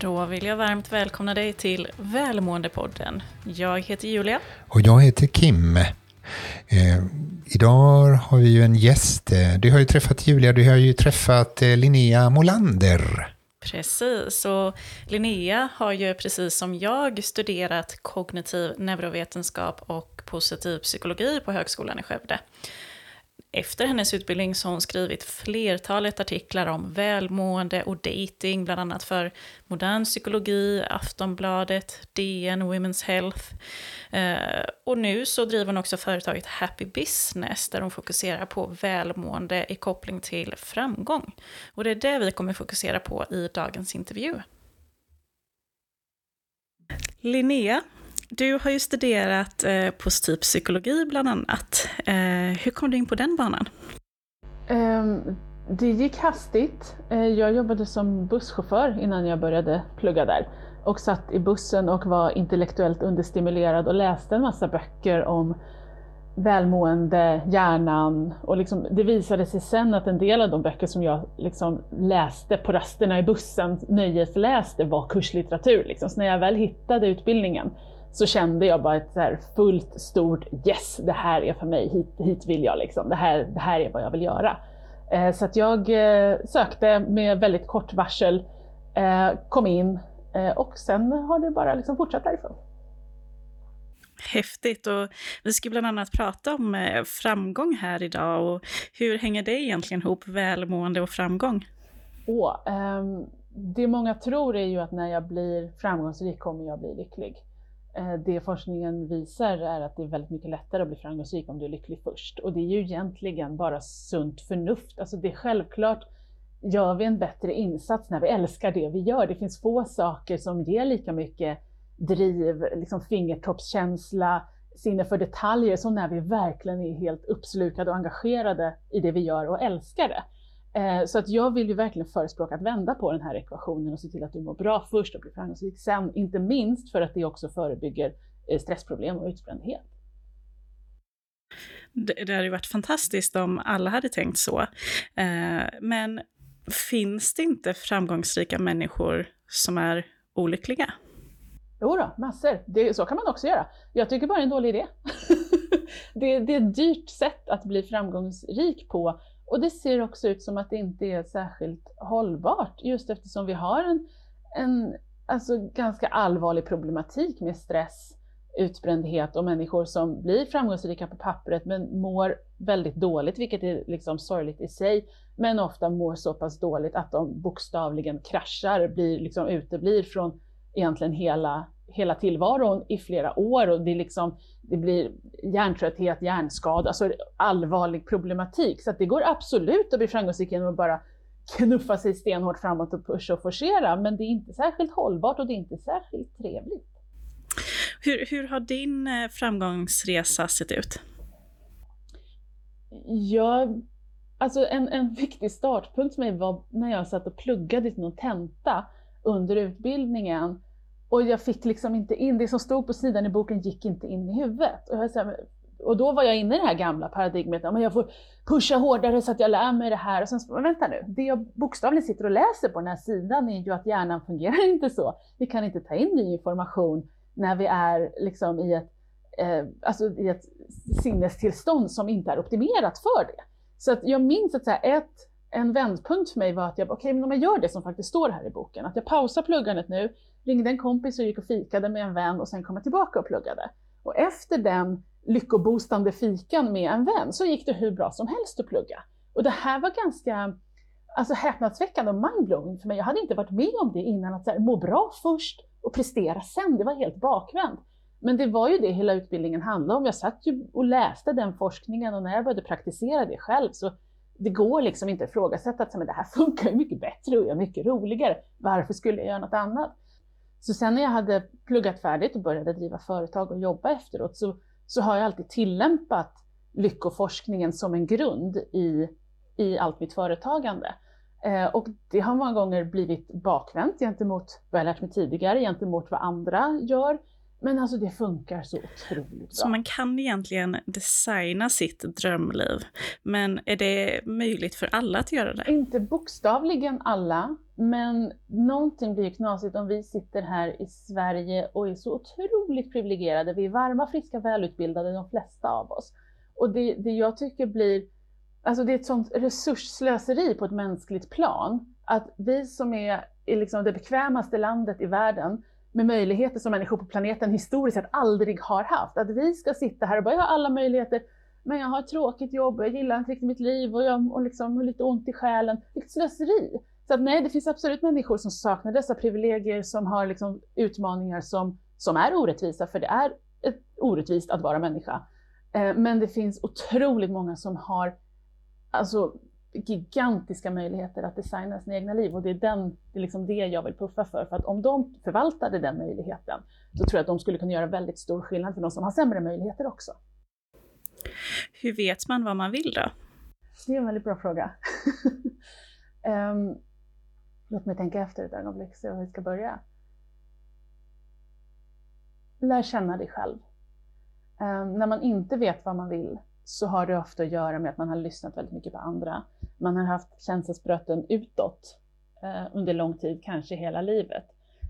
Då vill jag varmt välkomna dig till Välmåendepodden. Jag heter Julia. Och jag heter Kim. Idag har vi ju en gäst. Du har ju träffat Julia, du har ju träffat Linnea Molander. Precis, och Linnea har ju precis som jag studerat kognitiv neurovetenskap och positiv psykologi på Högskolan i Skövde. Efter hennes utbildning så har hon skrivit flertalet artiklar om välmående och dating, bland annat för modern psykologi, Aftonbladet, DN, Women's Health. Och nu så driver hon också företaget Happy Business där hon fokuserar på välmående i koppling till framgång. Och det är det vi kommer fokusera på i dagens intervju. Linnea, du har ju studerat positiv psykologi bland annat. Hur kom du in på den banan? Det gick hastigt. Jag jobbade som busschaufför innan jag började plugga där. Och satt i bussen och var intellektuellt understimulerad och läste en massa böcker om välmående, hjärnan. Och liksom, det visade sig sen att en del av de böcker som jag liksom läste på rasterna i bussen, nöjesläste, var kurslitteratur. Liksom. Så när jag väl hittade utbildningen så kände jag bara ett så här fullt stort yes, det här är för mig, hit vill jag liksom, det här är vad jag vill göra. Så att jag sökte med väldigt kort varsel, kom in och sen har det bara liksom fortsatt därifrån. Häftigt, och vi ska bland annat prata om framgång här idag, och hur hänger det egentligen ihop, välmående och framgång? Det många tror är ju att när jag blir framgångsrik kommer jag bli lycklig. Det forskningen visar är att det är väldigt mycket lättare att bli framgångsrik om du är lycklig först. Och det är ju egentligen bara sunt förnuft. Alltså det är självklart, gör vi en bättre insats när vi älskar det vi gör. Det finns få saker som ger lika mycket driv, liksom fingertoppskänsla, sinne för detaljer, som när vi verkligen är helt uppslukade och engagerade i det vi gör och älskar det. Så att jag vill ju verkligen förespråka att vända på den här ekvationen och se till att du mår bra först och blir framgångsrik sen. Inte minst för att det också förebygger stressproblem och utbrändhet. Det hade ju varit fantastiskt om alla hade tänkt så. Men finns det inte framgångsrika människor som är olyckliga? Jo då, massor. Så kan man också göra. Jag tycker bara det är en dålig idé. Det är ett dyrt sätt att bli framgångsrik på. Och det ser också ut som att det inte är särskilt hållbart, just eftersom vi har en alltså ganska allvarlig problematik med stress, utbrändhet och människor som blir framgångsrika på pappret men mår väldigt dåligt, vilket är liksom sorgligt i sig, men ofta mår så pass dåligt att de bokstavligen kraschar, blir liksom uteblir från egentligen hela tillvaron i flera år, och det blir hjärntrötthet, hjärnskada, alltså allvarlig problematik. Så att det går absolut att bli framgångsrik genom att bara knuffa sig stenhårt framåt och pusha och forcera, men det är inte särskilt hållbart och det är inte särskilt trevligt. Hur har din framgångsresa sett ut? Alltså en viktig startpunkt för mig var när jag satt och pluggade till någon tenta under utbildningen. Och jag fick liksom inte in, det som stod på sidan i boken gick inte in i huvudet. Och då var jag inne i det här gamla paradigmet, men jag får pusha hårdare så att jag lär mig det här. Och sen, vänta nu, det jag bokstavligen sitter och läser på den här sidan är ju att hjärnan fungerar inte så. Vi kan inte ta in ny information när vi är liksom i ett sinnestillstånd som inte är optimerat för det. Så att jag minns att en vändpunkt för mig var att jag men om jag gör det som faktiskt står här i boken, att jag pausar pluggandet nu, ringde en kompis och gick och fikade med en vän och sen kom jag tillbaka och pluggade. Och efter den lyckoboostande fikan med en vän så gick det hur bra som helst att plugga. Och det här var ganska häpnadsväckande och mindblowing för mig. Jag hade inte varit med om det innan, att må bra först och prestera sen. Det var helt bakvänt. Men det var ju det hela utbildningen handlade om. Jag satt ju och läste den forskningen, och när jag började praktisera det själv så det går liksom inte att ifrågasätta att det här funkar mycket bättre och är mycket roligare. Varför skulle jag göra något annat? Så sen när jag hade pluggat färdigt och började driva företag och jobba efteråt så har jag alltid tillämpat lyckoforskningen som en grund i allt mitt företagande. Och det har många gånger blivit bakvänt gentemot vad jag lärt mig tidigare, gentemot vad andra gör. Men alltså det funkar så otroligt bra. Så man kan egentligen designa sitt drömliv. Men är det möjligt för alla att göra det? Inte bokstavligen alla. Men någonting blir knasigt om vi sitter här i Sverige och är så otroligt privilegierade. Vi är varma, friska, välutbildade, de flesta av oss. Och det jag tycker blir... Alltså det är ett sånt resursslöseri på ett mänskligt plan. Att vi som är liksom det bekvämaste landet i världen, med möjligheter som människor på planeten historiskt sett aldrig har haft. Att vi ska sitta här och bara, jag har alla möjligheter, men jag har ett tråkigt jobb, jag gillar inte riktigt mitt liv och jag liksom har lite ont i själen. Vilket slöseri. Så att nej, det finns absolut människor som saknar dessa privilegier, som har liksom utmaningar som är orättvisa, för det är orättvist att vara människa. Men det finns otroligt många som har alltså gigantiska möjligheter att designa sina egna liv, och det är liksom det jag vill puffa för att om de förvaltade den möjligheten, så tror jag att de skulle kunna göra väldigt stor skillnad för de som har sämre möjligheter också. Hur vet man vad man vill då? Det är en väldigt bra fråga. Låt mig tänka efter ett ögonblick, så vi ska börja. Lär känna dig själv. När man inte vet vad man vill, så har det ofta att göra med att man har lyssnat väldigt mycket på andra. Man har haft känselspröten utåt under lång tid, kanske hela livet.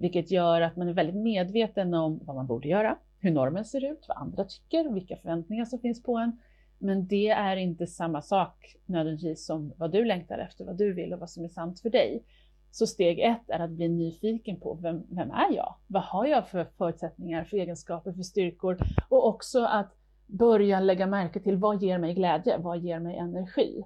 Vilket gör att man är väldigt medveten om vad man borde göra, hur normen ser ut, vad andra tycker, vilka förväntningar som finns på en. Men det är inte samma sak nödvändigtvis som vad du längtar efter, vad du vill och vad som är sant för dig. Så steg 1 är att bli nyfiken på vem är jag? Vad har jag för förutsättningar, för egenskaper, för styrkor? Och också att börja lägga märke till vad ger mig glädje, vad ger mig energi.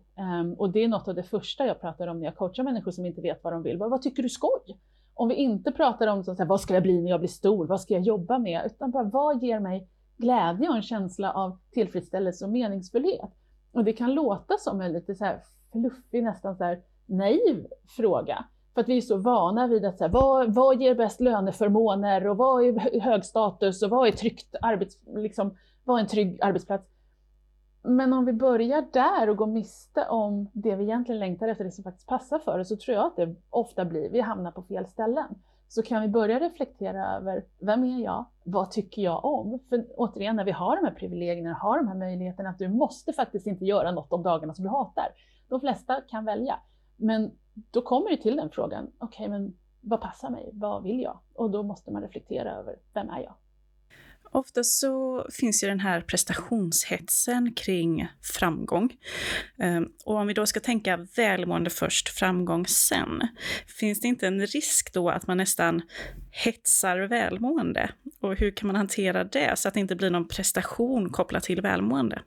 Och det är något av det första jag pratar om när jag coachar människor som inte vet vad de vill. Vad tycker du skoj? Om vi inte pratar om så här, vad ska jag bli när jag blir stor, vad ska jag jobba med? Utan bara vad ger mig glädje och en känsla av tillfredsställelse och meningsfullhet. Och det kan låta som en lite så här fluffig, nästan så här naiv fråga. För att vi är så vana vid att så här, vad ger bäst löneförmåner, och vad är hög status, och vad är tryggt arbets... Liksom, var en trygg arbetsplats. Men om vi börjar där och går miste om det vi egentligen längtar efter, det som faktiskt passar för oss, så tror jag att det ofta blir, vi hamnar på fel ställen. Så kan vi börja reflektera över, vem är jag? Vad tycker jag om? För återigen, när vi har de här privilegierna, har de här möjligheterna, att du måste faktiskt inte göra något om dagarna som du hatar. De flesta kan välja. Men då kommer det till den frågan, okej, men vad passar mig? Vad vill jag? Och då måste man reflektera över, vem är jag? Ofta så finns ju den här prestationshetsen kring framgång. Och om vi då ska tänka välmående först, framgång sen. Finns det inte en risk då att man nästan hetsar välmående? Och hur kan man hantera det så att det inte blir någon prestation kopplat till välmående?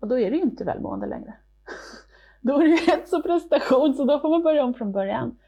Och då är det ju inte välmående längre. Då är det ju hets och prestation, så då får man börja om från början.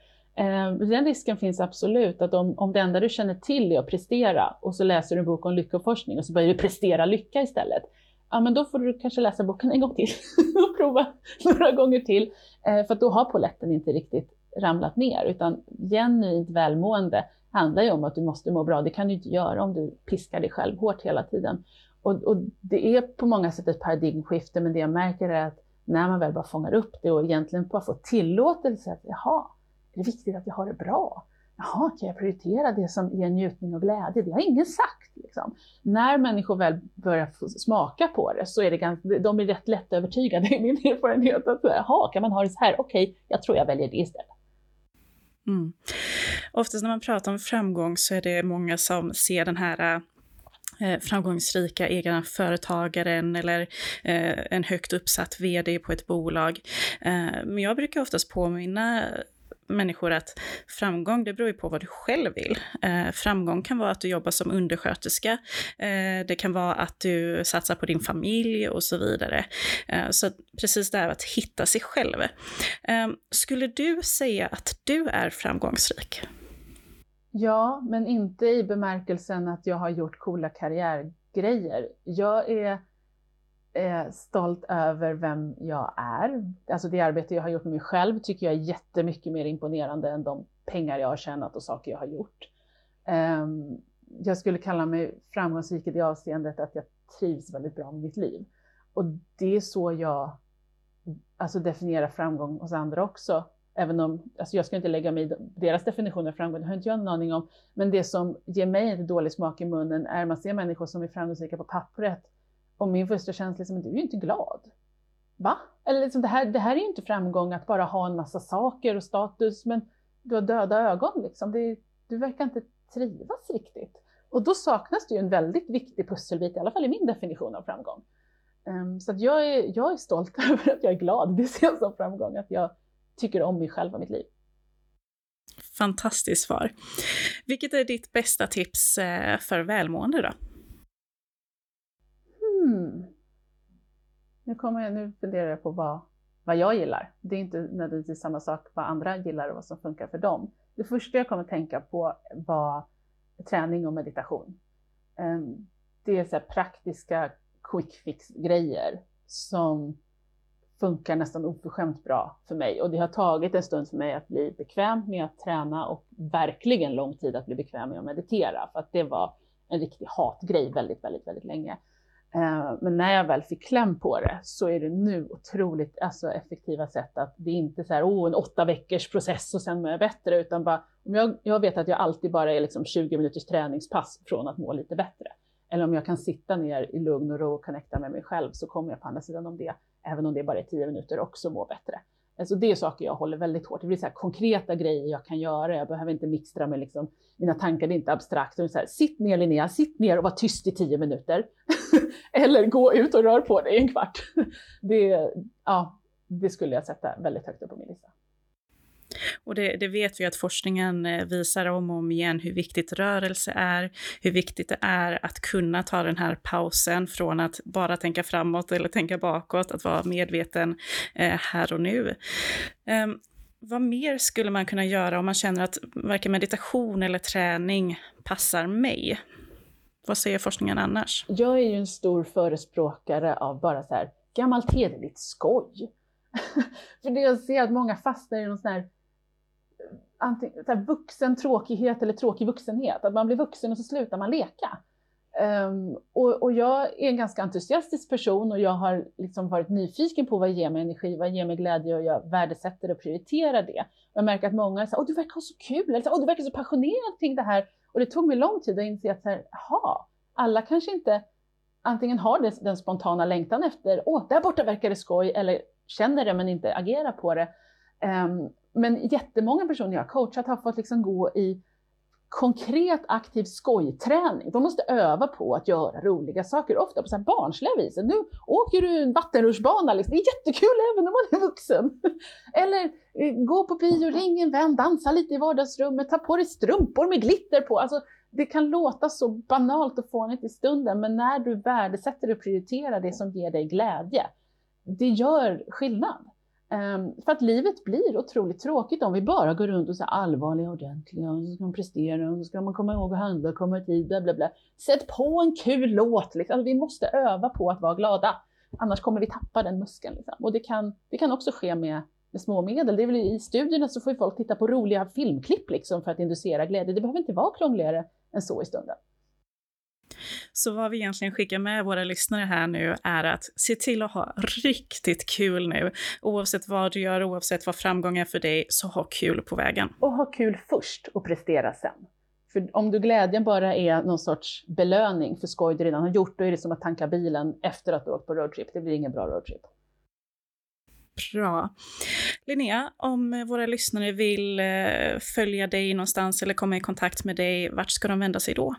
Den risken finns absolut, att om det enda du känner till är att prestera, och så läser du en bok om lycka och forskning och så börjar du prestera lycka istället, ja, men då får du kanske läsa boken en gång till och prova några gånger till, för att då har poletten inte riktigt ramlat ner, utan genuint välmående handlar ju om att du måste må bra. Det kan du inte göra om du piskar dig själv hårt hela tiden, och det är på många sätt ett paradigmskifte, men det jag märker är att när man väl bara fångar upp det och egentligen bara får tillåtelse att jaha, det är viktigt att jag har det bra. Jaha, kan jag prioritera det som ger njutning och glädje? Det har ingen sagt. Liksom. När människor väl börjar smaka på det, så är det de är rätt lätt övertygade i min erfarenhet. Att, jaha, kan man ha det så här? Okej, jag tror jag väljer det istället. Mm. Oftast när man pratar om framgång så är det många som ser den här framgångsrika egna företagaren eller en högt uppsatt vd på ett bolag. Men jag brukar oftast påminna människor att framgång, det beror ju på vad du själv vill. Framgång kan vara att du jobbar som undersköterska. Det kan vara att du satsar på din familj och så vidare. Så precis det här att hitta sig själv. Skulle du säga att du är framgångsrik? Ja, men inte i bemärkelsen att jag har gjort coola karriärgrejer. Jag är stolt över vem jag är. Alltså det arbete jag har gjort med mig själv tycker jag är jättemycket mer imponerande än de pengar jag har tjänat och saker jag har gjort. Jag skulle kalla mig framgångsrik i det avseendet att jag trivs väldigt bra med mitt liv. Och det är så jag alltså definierar framgång hos andra också. Även om, alltså jag ska inte lägga mig i deras definitioner av framgång, det har inte jag någon aning om. Men det som ger mig en dålig smak i munnen är att man ser människor som är framgångsrika på pappret. Och min första känsla är som att du är ju inte glad. Va? Eller liksom det här är ju inte framgång att bara ha en massa saker och status. Men du har döda ögon liksom. Du verkar inte trivas riktigt. Och då saknas det ju en väldigt viktig pusselbit, i alla fall i min definition av framgång. Så att jag är stolt över att jag är glad. Det ser jag som framgång, att jag tycker om mig själv och mitt liv. Fantastiskt svar. Vilket är ditt bästa tips för välmående då? Nu funderar jag på vad jag gillar. Det är inte nödvändigtvis samma sak vad andra gillar och vad som funkar för dem. Det första jag kommer att tänka på var träning och meditation. Det är så här praktiska quick fix grejer som funkar nästan oförskämt bra för mig. Och det har tagit en stund för mig att bli bekväm med att träna och verkligen lång tid att bli bekväm med att meditera. För att det var en riktig hatgrej väldigt, väldigt, väldigt länge. Men när jag väl fick kläm på det så är det nu otroligt effektiva sätt att det inte är så här, en 8 veckors process och sen mår jag bättre. Utan bara, om jag vet att jag alltid bara är liksom 20 minuters träningspass från att må lite bättre. Eller om jag kan sitta ner i lugn och ro och connecta med mig själv så kommer jag på andra sidan om det. Även om det bara är 10 minuter också må bättre. Alltså det är saker jag håller väldigt hårt. Det blir så här konkreta grejer jag kan göra. Jag behöver inte mixtra med liksom, mina tankar, det är inte abstrakt. Så här, sitt ner Linnea, sitt ner och var tyst i 10 minuter. Eller gå ut och rör på dig 1 kvart. Det skulle jag sätta väldigt högt upp på min lista. Och det vet vi att forskningen visar om och om igen hur viktigt rörelse är, hur viktigt det är att kunna ta den här pausen från att bara tänka framåt eller tänka bakåt, att vara medveten här och nu. Vad mer skulle man kunna göra om man känner att varken meditation eller träning passar mig? Vad säger forskningen annars? Jag är ju en stor förespråkare av bara så här gammalt hederligt skoj. För det jag ser att många fastnar i någon sån här vuxen tråkighet eller tråkig vuxenhet. Att man blir vuxen och så slutar man leka. Och jag är en ganska entusiastisk person och jag har liksom varit nyfiken på vad ger mig energi, vad ger mig glädje och jag värdesätter och prioriterar det. Och jag märker att många säger, du verkar så kul, eller du verkar så passionerad kring det här. Och det tog mig lång tid att inse att så här, alla kanske inte antingen har den spontana längtan efter, där borta verkar det skoj, eller känner det men inte agerar på det. Men jättemånga personer jag har coachat har fått liksom gå i konkret aktiv skojträning. De måste öva på att göra roliga saker, ofta på så här barnsliga vis. Nu åker du en vattenrutschbana, liksom. Det är jättekul även om man är vuxen. Eller gå på bio, ring en vän, dansa lite i vardagsrummet, ta på dig strumpor med glitter på. Alltså, det kan låta så banalt och fånigt i stunden, men när du värdesätter och prioriterar det som ger dig glädje, det gör skillnad. För att livet blir otroligt tråkigt om vi bara går runt och så allvarliga och ordentliga och så ska man prestera och så ska man komma ihåg att handla och komma i tid, bla bla bla. Sätt på en kul låt liksom. Alltså, vi måste öva på att vara glada, annars kommer vi tappa den muskeln liksom. Och det kan också ske med små medel. Det är väl i studierna så får ju folk titta på roliga filmklipp liksom för att inducera glädje. Det behöver inte vara krångligare än så i stunden. Så vad vi egentligen skickar med våra lyssnare här nu är att se till att ha riktigt kul nu. Oavsett vad du gör, oavsett vad framgång är för dig, så ha kul på vägen. Och ha kul först och prestera sen. För om du glädjen bara är någon sorts belöning för skoj du redan har gjort, då är det som att tanka bilen efter att du åkt på roadtrip. Det blir ingen bra roadtrip. Bra. Linnea, om våra lyssnare vill följa dig någonstans eller komma i kontakt med dig, vart ska de vända sig då?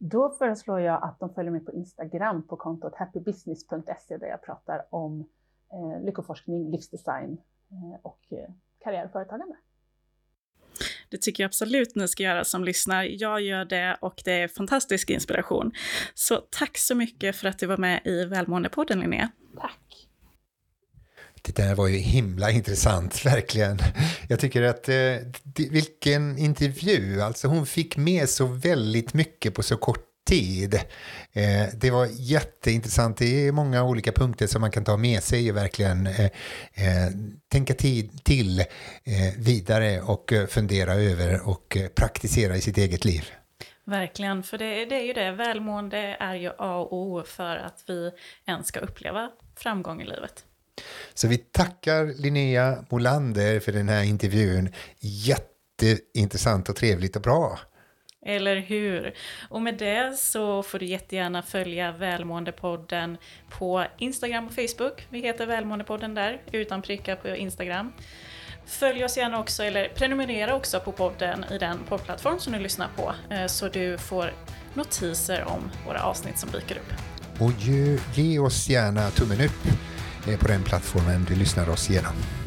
Då föreslår jag att de följer mig på Instagram på kontot happybusiness.se där jag pratar om lyckoforskning, livsdesign och karriärföretagande. Det tycker jag absolut ni ska göra som lyssnar. Jag gör det och det är fantastisk inspiration. Så tack så mycket för att du var med i Välmåendepodden, Linnea. Tack. Det där var ju himla intressant, verkligen. Jag tycker att vilken intervju, alltså hon fick med så väldigt mycket på så kort tid. Det var jätteintressant, det är många olika punkter som man kan ta med sig och verkligen tänka till vidare och fundera över och praktisera i sitt eget liv. Verkligen, för det är ju det, välmående är ju A och O för att vi ens ska uppleva framgång i livet. Så vi tackar Linnea Molander för den här intervjun. Jätteintressant och trevligt och bra. Eller hur? Och med det så får du jättegärna följa Välmåendepodden på Instagram och Facebook. Vi heter Välmåendepodden där, utan prickar på Instagram. Följ oss gärna också, eller prenumerera också på podden i den poddplattform som du lyssnar på. Så du får notiser om våra avsnitt som dyker upp. Och ge oss gärna tummen upp på den plattformen du lyssnar oss igenom.